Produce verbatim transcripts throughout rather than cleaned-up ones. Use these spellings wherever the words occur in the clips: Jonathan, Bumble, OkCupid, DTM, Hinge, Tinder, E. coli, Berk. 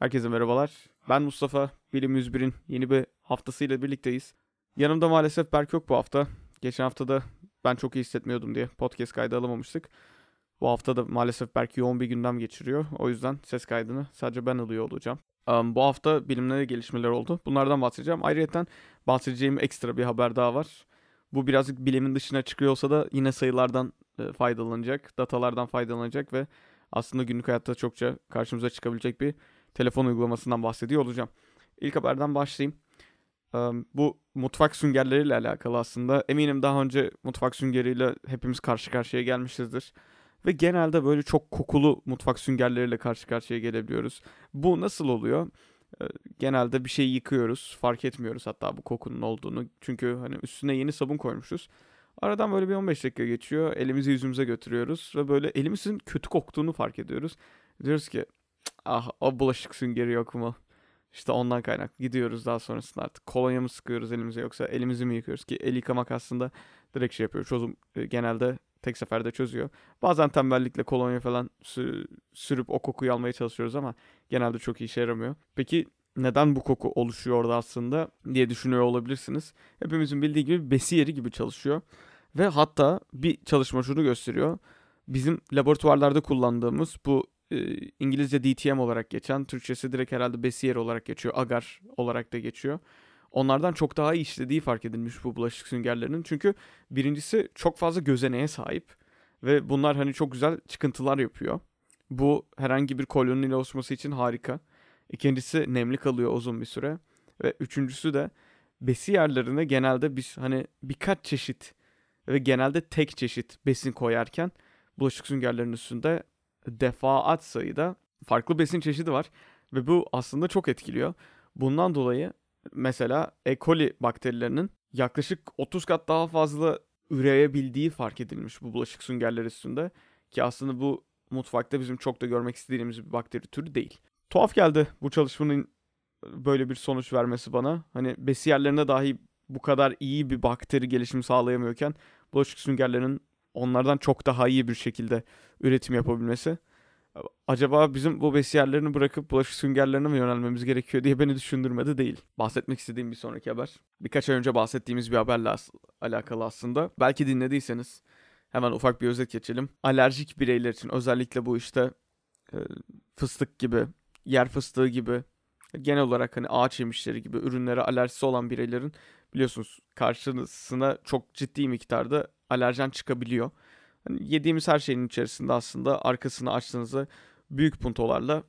Herkese merhabalar. Ben Mustafa. Bilim yüz bir'in yeni bir haftasıyla birlikteyiz. Yanımda maalesef Berk yok bu hafta. Geçen hafta da ben çok iyi hissetmiyordum diye podcast kaydı alamamıştık. Bu hafta da maalesef Berk yoğun bir gündem geçiriyor. O yüzden ses kaydını sadece ben alıyor olacağım. Um, bu hafta bilimlere gelişmeler oldu. Bunlardan bahsedeceğim. Ayrıca bahsedeceğim ekstra bir haber daha var. Bu birazcık bilimin dışına çıkıyor olsa da yine sayılardan e, faydalanacak, datalardan faydalanacak ve aslında günlük hayatta çokça karşımıza çıkabilecek bir telefon uygulamasından bahsediyor olacağım. İlk haberden başlayayım. Bu mutfak süngerleriyle alakalı aslında. Eminim daha önce mutfak süngeriyle hepimiz karşı karşıya gelmişizdir. Ve genelde böyle çok kokulu mutfak süngerleriyle karşı karşıya gelebiliyoruz. Bu nasıl oluyor? Genelde bir şeyi yıkıyoruz. Fark etmiyoruz hatta bu kokunun olduğunu. Çünkü hani üstüne yeni sabun koymuşuz. Aradan böyle bir on beş dakika geçiyor. Elimizi yüzümüze götürüyoruz. Ve böyle elimizin kötü koktuğunu fark ediyoruz. Diyoruz ki ah o bulaşık süngeri yok mu? İşte ondan kaynaklı. Gidiyoruz daha sonrasında artık kolonya mı sıkıyoruz elimize yoksa elimizi mi yıkıyoruz ki el yıkamak aslında direkt şey yapıyor. Çözüm genelde tek seferde çözüyor. Bazen tembellikle kolonya falan sürüp o kokuyu almaya çalışıyoruz ama genelde çok iyi işe yaramıyor. Peki neden bu koku oluşuyor orada aslında diye düşünüyor olabilirsiniz. Hepimizin bildiği gibi besi yeri gibi çalışıyor ve hatta bir çalışma şunu gösteriyor. Bizim laboratuvarlarda kullandığımız bu İngilizce D T M olarak geçen, Türkçesi direkt herhalde besiyer olarak geçiyor, agar olarak da geçiyor. Onlardan çok daha iyi işlediği fark edilmiş bu bulaşık süngerlerinin. Çünkü birincisi çok fazla gözeneğe sahip ve bunlar hani çok güzel çıkıntılar yapıyor. Bu herhangi bir koloninin oluşması için harika. İkincisi nemli kalıyor uzun bir süre ve üçüncüsü de besiyerlerine genelde biz hani birkaç çeşit ve genelde tek çeşit besin koyarken bulaşık süngerlerinin üstünde defaat sayıda farklı besin çeşidi var ve bu aslında çok etkiliyor. Bundan dolayı mesela E. coli bakterilerinin yaklaşık otuz kat daha fazla üreyebildiği fark edilmiş bu bulaşık süngerleri üstünde ki aslında bu mutfakta bizim çok da görmek istediğimiz bir bakteri türü değil. Tuhaf geldi bu çalışmanın böyle bir sonuç vermesi bana. Hani besiyerlerine dahi bu kadar iyi bir bakteri gelişimi sağlayamıyorken bulaşık süngerlerinin onlardan çok daha iyi bir şekilde üretim yapabilmesi. Acaba bizim bu besiyerlerini bırakıp bulaşık süngerlerine mi yönelmemiz gerekiyor diye beni düşündürmedi değil. Bahsetmek istediğim bir sonraki haber. Birkaç ay önce bahsettiğimiz bir haberle alakalı aslında. Belki dinlediyseniz hemen ufak bir özet geçelim. Alerjik bireyler için özellikle bu işte fıstık gibi, yer fıstığı gibi, genel olarak hani ağaç yemişleri gibi ürünlere alerjisi olan bireylerin biliyorsunuz karşısına çok ciddi miktarda alerjen çıkabiliyor. Yani yediğimiz her şeyin içerisinde aslında arkasını açtığınızda büyük puntolarla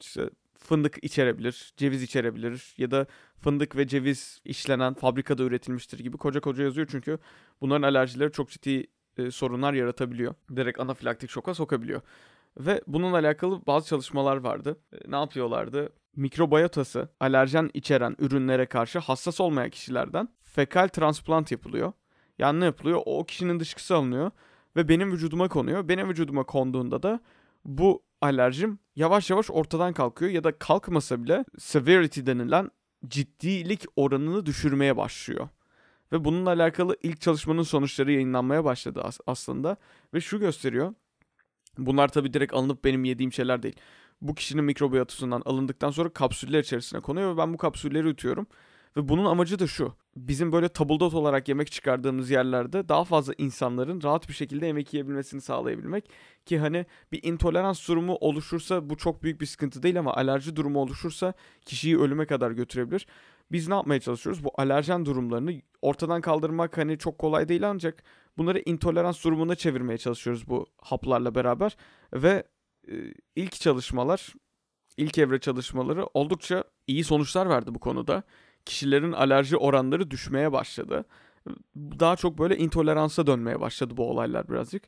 işte fındık içerebilir, ceviz içerebilir ya da fındık ve ceviz işlenen fabrikada üretilmiştir gibi koca koca yazıyor çünkü bunların alerjileri çok ciddi e, sorunlar yaratabiliyor. Direkt anafilaktik şoka sokabiliyor. Ve bununla alakalı bazı çalışmalar vardı. E, ne yapıyorlardı? Mikrobiyotası alerjen içeren ürünlere karşı hassas olmayan kişilerden fekal transplant yapılıyor. Yani ne yapılıyor? O kişinin dışkısı alınıyor ve benim vücuduma konuyor. Benim vücuduma konduğunda da bu alerjim yavaş yavaş ortadan kalkıyor ya da kalkmasa bile severity denilen ciddilik oranını düşürmeye başlıyor. Ve bununla alakalı ilk çalışmanın sonuçları yayınlanmaya başladı as- aslında ve şu gösteriyor. Bunlar tabii direkt alınıp benim yediğim şeyler değil. Bu kişinin mikrobiyotasından alındıktan sonra kapsüller içerisine konuyor ve ben bu kapsülleri yutuyorum. Ve bunun amacı da şu. Bizim böyle tabuldot olarak yemek çıkardığımız yerlerde daha fazla insanların rahat bir şekilde yemek yiyebilmesini sağlayabilmek. Ki hani bir intolerans durumu oluşursa bu çok büyük bir sıkıntı değil ama alerji durumu oluşursa kişiyi ölüme kadar götürebilir. Biz ne yapmaya çalışıyoruz? Bu alerjen durumlarını ortadan kaldırmak hani çok kolay değil ancak bunları intolerans durumuna çevirmeye çalışıyoruz bu haplarla beraber. Ve ilk çalışmalar, ilk evre çalışmaları oldukça iyi sonuçlar verdi bu konuda. Kişilerin alerji oranları düşmeye başladı. Daha çok böyle intoleransa dönmeye başladı bu olaylar birazcık.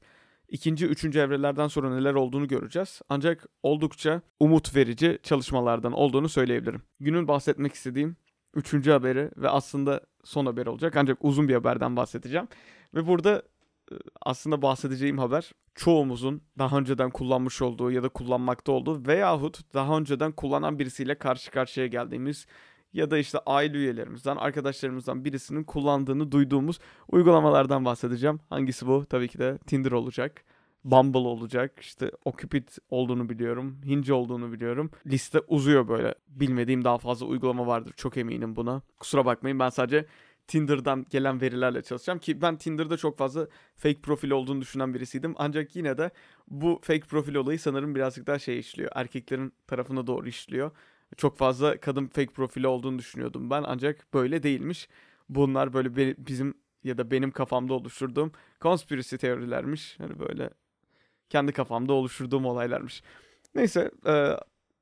İkinci, üçüncü evrelerden sonra neler olduğunu göreceğiz. Ancak oldukça umut verici çalışmalardan olduğunu söyleyebilirim. Günün bahsetmek istediğim üçüncü haberi ve aslında son haber olacak. Ancak uzun bir haberden bahsedeceğim. Ve burada aslında bahsedeceğim haber çoğumuzun daha önceden kullanmış olduğu ya da kullanmakta olduğu veyahut daha önceden kullanan birisiyle karşı karşıya geldiğimiz ya da işte aile üyelerimizden, arkadaşlarımızdan birisinin kullandığını duyduğumuz uygulamalardan bahsedeceğim. Hangisi bu? Tabii ki de Tinder olacak. Bumble olacak. İşte OkCupid olduğunu biliyorum. Hinge olduğunu biliyorum. Liste uzuyor böyle. Bilmediğim daha fazla uygulama vardır. Çok eminim buna. Kusura bakmayın, ben sadece Tinder'dan gelen verilerle çalışacağım ki ben Tinder'da çok fazla fake profil olduğunu düşünen birisiydim. Ancak yine de bu fake profil olayı sanırım birazcık daha şey işliyor. Erkeklerin tarafına doğru işliyor. Çok fazla kadın fake profili olduğunu düşünüyordum ben, ancak böyle değilmiş. Bunlar böyle bizim ya da benim kafamda oluşturduğum konspirasi teorilermiş. Hani böyle kendi kafamda oluşturduğum olaylarmış. Neyse, e,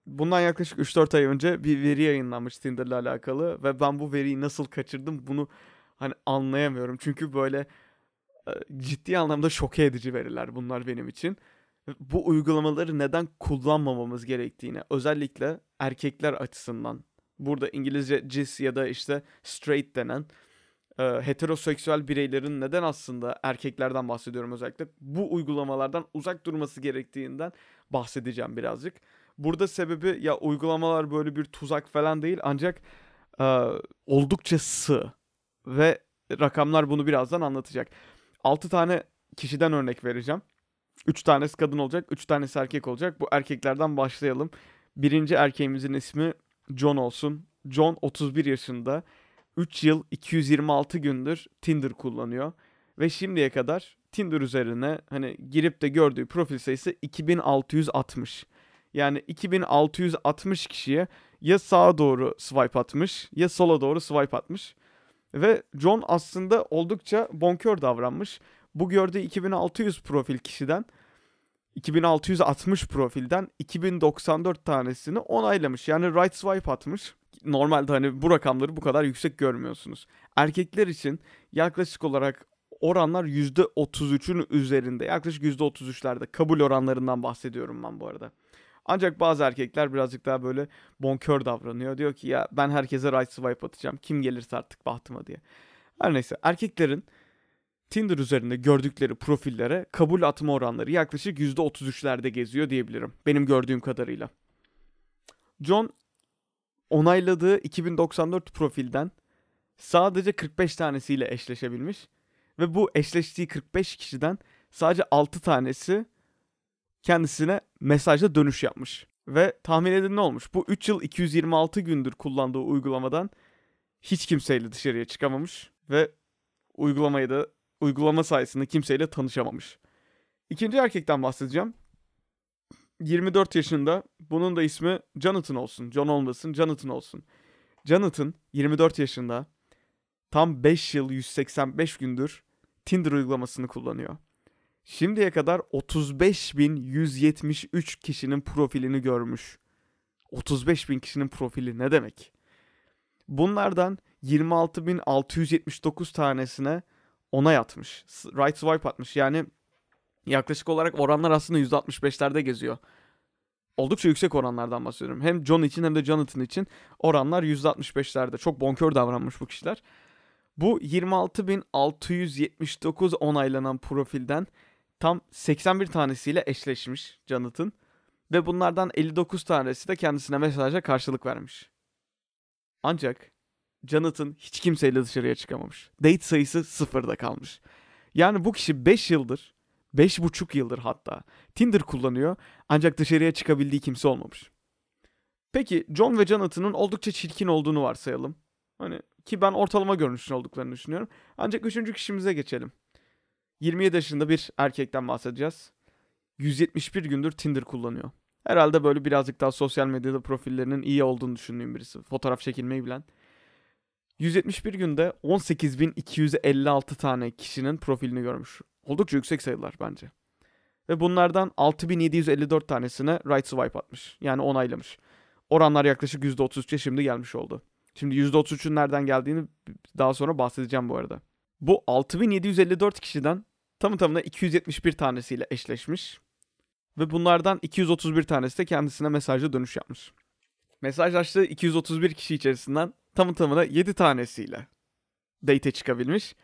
bundan yaklaşık üç dört ay önce bir veri yayınlanmış Tinder'la alakalı ve ben bu veriyi nasıl kaçırdım bunu hani anlayamıyorum. Çünkü böyle e, ciddi anlamda şoke edici veriler bunlar benim için. Bu uygulamaları neden kullanmamamız gerektiğini, özellikle erkekler açısından. Burada İngilizce cis ya da işte straight denen e, heteroseksüel bireylerin neden aslında, erkeklerden bahsediyorum özellikle, bu uygulamalardan uzak durması gerektiğinden bahsedeceğim birazcık. Burada sebebi ya uygulamalar böyle bir tuzak falan değil, ancak e, oldukça sığ ve rakamlar bunu birazdan anlatacak. altı tane kişiden örnek vereceğim. üç tanesi kadın olacak, üç tanesi erkek olacak. Bu erkeklerden başlayalım. Birinci erkeğimizin ismi John olsun. John otuz bir yaşında, üç yıl iki yüz yirmi altı gündür Tinder kullanıyor. Ve şimdiye kadar Tinder üzerine hani girip de gördüğü profil sayısı iki bin altı yüz altmış. Yani iki bin altı yüz altmış kişiye ya sağa doğru swipe atmış ya sola doğru swipe atmış. Ve John aslında oldukça bonkör davranmış. Bu gördüğü iki bin altı yüz profil kişiden, iki bin altı yüz altmış profilden iki bin doksan dört tanesini onaylamış. Yani right swipe atmış. Normalde hani bu rakamları bu kadar yüksek görmüyorsunuz. Erkekler için yaklaşık olarak oranlar yüzde otuz üçün üzerinde. Yaklaşık yüzde otuz üçlerde kabul oranlarından bahsediyorum ben bu arada. Ancak bazı erkekler birazcık daha böyle bonkör davranıyor. Diyor ki ya ben herkese right swipe atacağım. Kim gelirse artık bahtıma diye. Her neyse, erkeklerin Tinder üzerinde gördükleri profillere kabul atma oranları yaklaşık yüzde otuz üçlerde geziyor diyebilirim. Benim gördüğüm kadarıyla. John onayladığı iki bin doksan dört profilden sadece kırk beş tanesiyle eşleşebilmiş. Ve bu eşleştiği kırk beş kişiden sadece altı tanesi kendisine mesajla dönüş yapmış. Ve tahmin edin ne olmuş? Bu üç yıl iki yüz yirmi altı gündür kullandığı uygulamadan hiç kimseyle dışarıya çıkamamış. Ve uygulamayı da uygulama sayesinde kimseyle tanışamamış. İkinci erkekten bahsedeceğim. yirmi dört yaşında. Bunun da ismi Jonathan olsun. John olmasın, Jonathan olsun. Jonathan yirmi dört yaşında. Tam beş yıl yüz seksen beş gündür Tinder uygulamasını kullanıyor. Şimdiye kadar otuz beş bin yüz yetmiş üç kişinin profilini görmüş. otuz beş bin kişinin profili ne demek? Bunlardan yirmi altı bin altı yüz yetmiş dokuz tanesine onay atmış. Right swipe atmış. Yani yaklaşık olarak oranlar aslında yüzde altmış beşlerde geziyor. Oldukça yüksek oranlardan bahsediyorum. Hem John için hem de Jonathan için oranlar yüzde altmış beşlerde. Çok bonkör davranmış bu kişiler. Bu yirmi altı bin altı yüz yetmiş dokuz onaylanan profilden tam seksen bir tanesiyle eşleşmiş Jonathan. Ve bunlardan elli dokuz tanesi de kendisine mesajla karşılık vermiş. Ancak Jonathan hiç kimseyle dışarıya çıkamamış. Date sayısı sıfırda kalmış. Yani bu kişi beş yıldır, beş buçuk yıldır hatta Tinder kullanıyor, ancak dışarıya çıkabildiği kimse olmamış. Peki John ve Jonathan'ın oldukça çirkin olduğunu varsayalım. Hani ki ben ortalama görünüşlü olduklarını düşünüyorum. Ancak üçüncü kişimize geçelim. yirmi yedi yaşında bir erkekten bahsedeceğiz. yüz yetmiş bir gündür Tinder kullanıyor. Herhalde böyle birazcık daha sosyal medyada profillerinin iyi olduğunu düşündüğüm birisi. Fotoğraf çekilmeyi bilen. yüz yetmiş bir günde on sekiz bin iki yüz elli altı tane kişinin profilini görmüş. Oldukça yüksek sayılar bence. Ve bunlardan altı bin yedi yüz elli dört tanesine right swipe atmış. Yani onaylamış. Oranlar yaklaşık yüzde otuz üçe şimdi gelmiş oldu. Şimdi yüzde otuz üçün nereden geldiğini daha sonra bahsedeceğim bu arada. Bu altı bin yedi yüz elli dört kişiden tamı tamına iki yüz yetmiş bir tanesiyle eşleşmiş. Ve bunlardan iki yüz otuz bir tanesi de kendisine mesajla dönüş yapmış. Mesajlaştığı iki yüz otuz bir kişi içerisinden tamı tamına yedi tanesiyle date'e çıkabilmiş.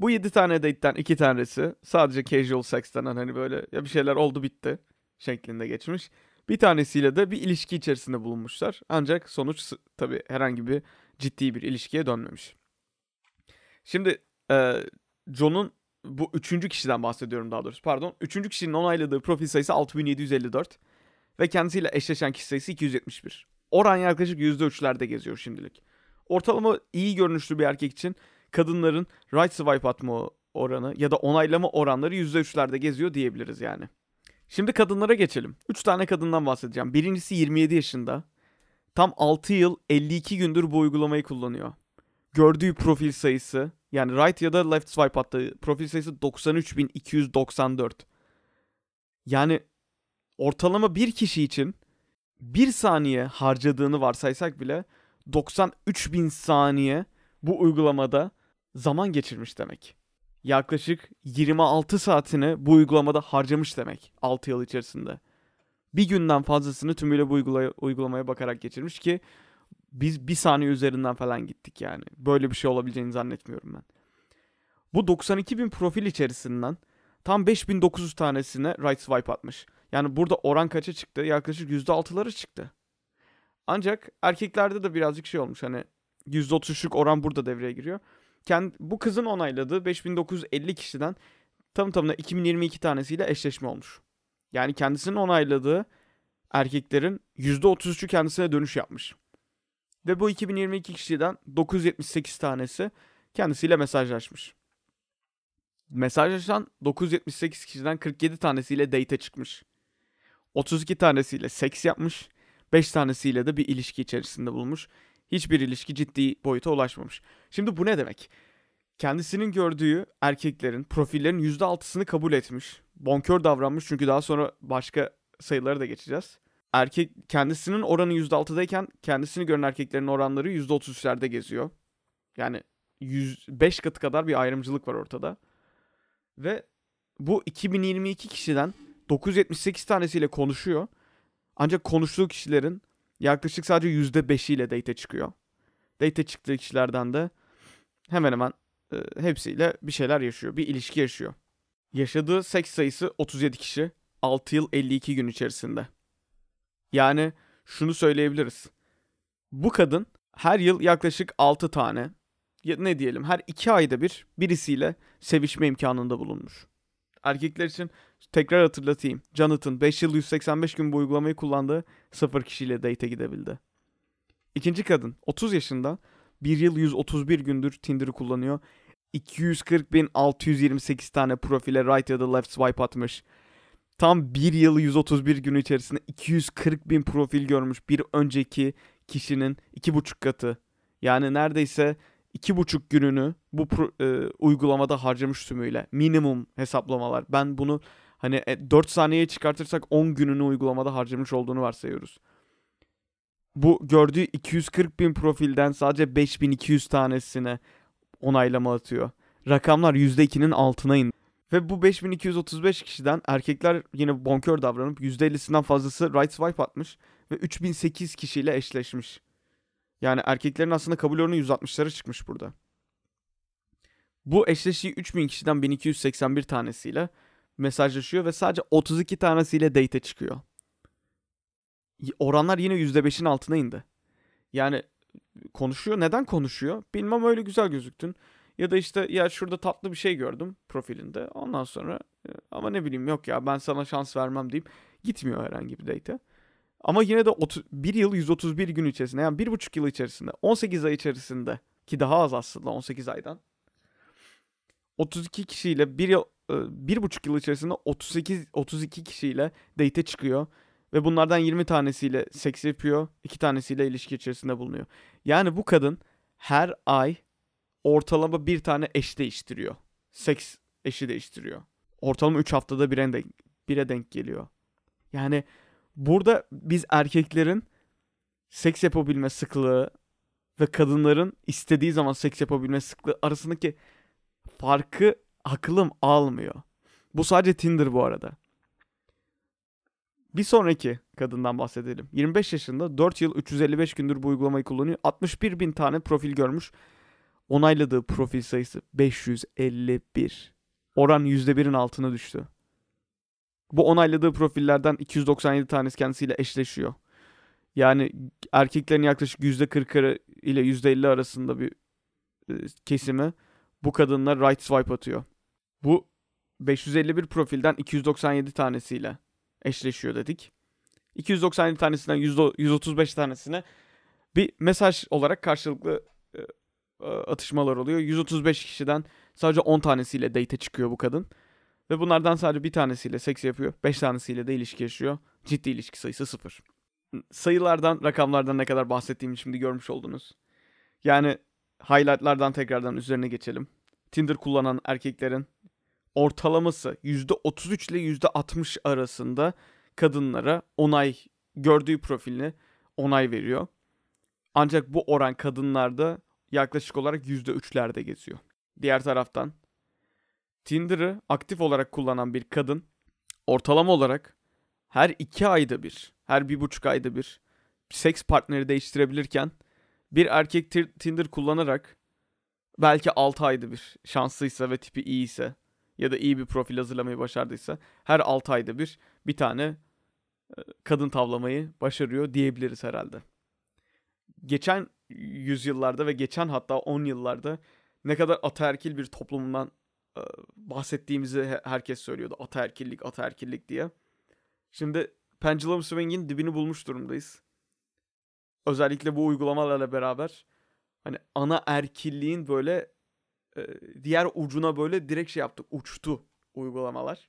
Bu yedi tane date'den iki tanesi sadece casual sex denen hani böyle ya bir şeyler oldu bitti şeklinde geçmiş. Bir tanesiyle de bir ilişki içerisinde bulunmuşlar. Ancak sonuç tabii herhangi bir ciddi bir ilişkiye dönmemiş. Şimdi e, John'un bu üçüncü kişiden bahsediyorum daha doğrusu pardon. Üçüncü kişinin onayladığı profil sayısı altı bin yedi yüz elli dört ve kendisiyle eşleşen kişi sayısı iki yüz yetmiş bir. Oran yaklaşık yüzde üçlerde geziyor şimdilik. Ortalama iyi görünüşlü bir erkek için kadınların right swipe atma oranı ya da onaylama oranları yüzde üçlerde geziyor diyebiliriz yani. Şimdi kadınlara geçelim. üç tane kadından bahsedeceğim. Birincisi yirmi yedi yaşında. Tam altı yıl elli iki gündür bu uygulamayı kullanıyor. Gördüğü profil sayısı, yani right ya da left swipe attığı profil sayısı doksan üç bin iki yüz doksan dört. Yani ortalama bir kişi için bir saniye harcadığını varsaysak bile doksan üç bin saniye bu uygulamada zaman geçirmiş demek. Yaklaşık yirmi altı saatini bu uygulamada harcamış demek altı yıl içerisinde. Bir günden fazlasını tümüyle bu uygula- uygulamaya bakarak geçirmiş ki biz bir saniye üzerinden falan gittik yani. Böyle bir şey olabileceğini zannetmiyorum ben. Bu doksan iki bin profil içerisinden tam beş bin dokuz yüz tanesine right swipe atmış. Yani burada oran kaça çıktı? Yaklaşık yüzde altılara çıktı. Ancak erkeklerde de birazcık şey olmuş, hani yüzde otuzluk oran burada devreye giriyor. Kendi, bu kızın onayladığı beş bin dokuz yüz elli kişiden tam tamına iki bin yirmi iki tanesiyle eşleşme olmuş. Yani kendisinin onayladığı erkeklerin yüzde otuzluğu kendisine dönüş yapmış. Ve bu iki bin yirmi iki kişiden dokuz yüz yetmiş sekiz tanesi kendisiyle mesajlaşmış. Mesajlaşan dokuz yüz yetmiş sekiz kişiden kırk yedi tanesiyle date çıkmış. otuz iki tanesiyle seks yapmış. beş tanesiyle de bir ilişki içerisinde bulunmuş. Hiçbir ilişki ciddi boyuta ulaşmamış. Şimdi bu ne demek? Kendisinin gördüğü erkeklerin, profillerin yüzde altısını kabul etmiş. Bonkör davranmış, çünkü daha sonra başka sayılara da geçeceğiz. Erkek kendisinin oranı yüzde altıdayken kendisini gören erkeklerin oranları yüzde otuzlerde geziyor. Yani yüz beş katı kadar bir ayrımcılık var ortada. Ve bu iki bin yirmi iki kişiden dokuz yüz yetmiş sekiz tanesiyle konuşuyor. Ancak konuştuğu kişilerin yaklaşık sadece yüzde beşiyle date'e çıkıyor. Date'e çıktığı kişilerden de hemen hemen e, hepsiyle bir şeyler yaşıyor. Bir ilişki yaşıyor. Yaşadığı seks sayısı otuz yedi kişi. altı yıl elli iki gün içerisinde. Yani şunu söyleyebiliriz. Bu kadın her yıl yaklaşık altı tane, ne diyelim, her iki ayda bir birisiyle sevişme imkanında bulunmuş. Erkekler için tekrar hatırlatayım. Jonathan beş yıl yüz seksen beş gün bu uygulamayı kullandığı sıfır kişiyle date'e gidebildi. İkinci kadın otuz yaşında, bir yıl yüz otuz bir gündür Tinder'ı kullanıyor. iki yüz kırk bin altı yüz yirmi sekiz tane profile right ya da left swipe atmış. Tam bir yıl yüz otuz bir gün içerisinde iki yüz kırk bin profil görmüş, bir önceki kişinin iki buçuk katı. Yani neredeyse iki buçuk gününü bu pro, e, uygulamada harcamış tümüyle. Minimum hesaplamalar. Ben bunu hani dört saniyeye çıkartırsak on gününü uygulamada harcamış olduğunu varsayıyoruz. Bu gördüğü iki yüz kırk bin profilden sadece beş bin iki yüz tanesine onaylama atıyor. Rakamlar yüzde ikinin altına indi. Ve bu beş bin iki yüz otuz beş kişiden erkekler yine bonkör davranıp yüzde ellisinden fazlası right swipe atmış ve üç bin sekiz kişiyle eşleşmiş. Yani erkeklerin aslında kabul oranı yüz altmışlara çıkmış burada. Bu eşleştiği üç bin kişiden bin iki yüz seksen bir tanesiyle mesajlaşıyor ve sadece otuz iki tanesiyle date'e çıkıyor. Oranlar yine yüzde beşin altına indi. Yani konuşuyor. Neden konuşuyor? Bilmem, öyle güzel gözüktün. Ya da işte ya şurada tatlı bir şey gördüm profilinde. Ondan sonra ama ne bileyim, yok ya ben sana şans vermem deyip gitmiyor herhangi bir date'e. Ama yine de otuz, bir yıl yüz otuz bir gün içerisinde, yani bir buçuk yıl içerisinde, on sekiz ay içerisinde, ki daha az aslında on sekiz aydan, otuz iki kişiyle bir yıl, bir buçuk yıl içerisinde otuz sekiz otuz iki kişiyle date'e çıkıyor ve bunlardan yirmi tanesiyle seks yapıyor, iki tanesiyle ilişki içerisinde bulunuyor. Yani bu kadın her ay ortalama bir tane eş değiştiriyor. Seks eşi değiştiriyor. Ortalama üç haftada bire denk, bire denk geliyor. Yani burada biz erkeklerin seks yapabilme sıklığı ve kadınların istediği zaman seks yapabilme sıklığı arasındaki farkı aklım almıyor. Bu sadece Tinder bu arada. Bir sonraki kadından bahsedelim. yirmi beş yaşında, dört yıl üç yüz elli beş gündür bu uygulamayı kullanıyor. altmış bir bin tane profil görmüş. Onayladığı profil sayısı beş yüz elli bir. Oran yüzde birin altına düştü. Bu onayladığı profillerden iki yüz doksan yedi tanesi kendisiyle eşleşiyor. Yani erkeklerin yaklaşık yüzde kırk ile yüzde elli arasında bir kesimi bu kadınla right swipe atıyor. Bu beş yüz elli bir profilden iki yüz doksan yedi tanesiyle eşleşiyor dedik. iki yüz doksan yedi tanesinden yüz otuz beş tanesine bir mesaj olarak karşılıklı atışmalar oluyor. yüz otuz beş kişiden sadece on tanesiyle date'e çıkıyor bu kadın. Ve bunlardan sadece bir tanesiyle seks yapıyor. beş tanesiyle de ilişki yaşıyor. Ciddi ilişki sayısı sıfır. Sayılardan, rakamlardan ne kadar bahsettiğimi şimdi görmüş oldunuz. Yani highlightlardan tekrardan üzerine geçelim. Tinder kullanan erkeklerin ortalaması yüzde otuz üç ile yüzde altmış arasında kadınlara onay, gördüğü profiline onay veriyor. Ancak bu oran kadınlarda yaklaşık olarak yüzde üçlerde geziyor. Diğer taraftan Tinder'ı aktif olarak kullanan bir kadın ortalama olarak her iki ayda bir, her bir buçuk ayda bir seks partneri değiştirebilirken bir erkek Tinder kullanarak belki altı ayda bir, şanslıysa ve tipi iyiyse ya da iyi bir profil hazırlamayı başardıysa her altı ayda bir bir tane kadın tavlamayı başarıyor diyebiliriz herhalde. Geçen yüzyıllarda ve geçen hatta on yıllarda ne kadar ataerkil bir toplumundan bahsettiğimizi herkes söylüyordu. Ataerkillik, ataerkillik diye. Şimdi pendulum swing'in dibini bulmuş durumdayız. Özellikle bu uygulamalarla beraber hani ana erkilliğin böyle diğer ucuna böyle direkt şey yaptık. Uçtu uygulamalar.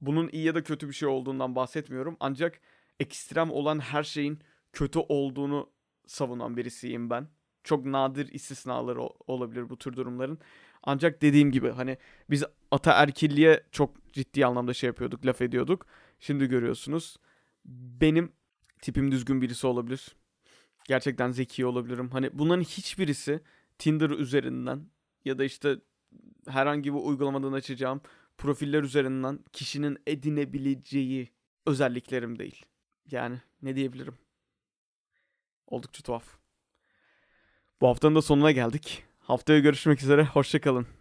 Bunun iyi ya da kötü bir şey olduğundan bahsetmiyorum. Ancak ekstrem olan her şeyin kötü olduğunu savunan birisiyim ben. Çok nadir istisnaları olabilir bu tür durumların. Ancak dediğim gibi hani biz ataerkilliğe çok ciddi anlamda şey yapıyorduk, laf ediyorduk. Şimdi görüyorsunuz. Benim tipim düzgün birisi olabilir. Gerçekten zeki olabilirim. Hani bunların hiçbirisi Tinder üzerinden ya da işte herhangi bir uygulamadan açacağım profiller üzerinden kişinin edinebileceği özelliklerim değil. Yani ne diyebilirim? Oldukça tuhaf. Bu haftanın da sonuna geldik. Haftaya görüşmek üzere. Hoşça kalın.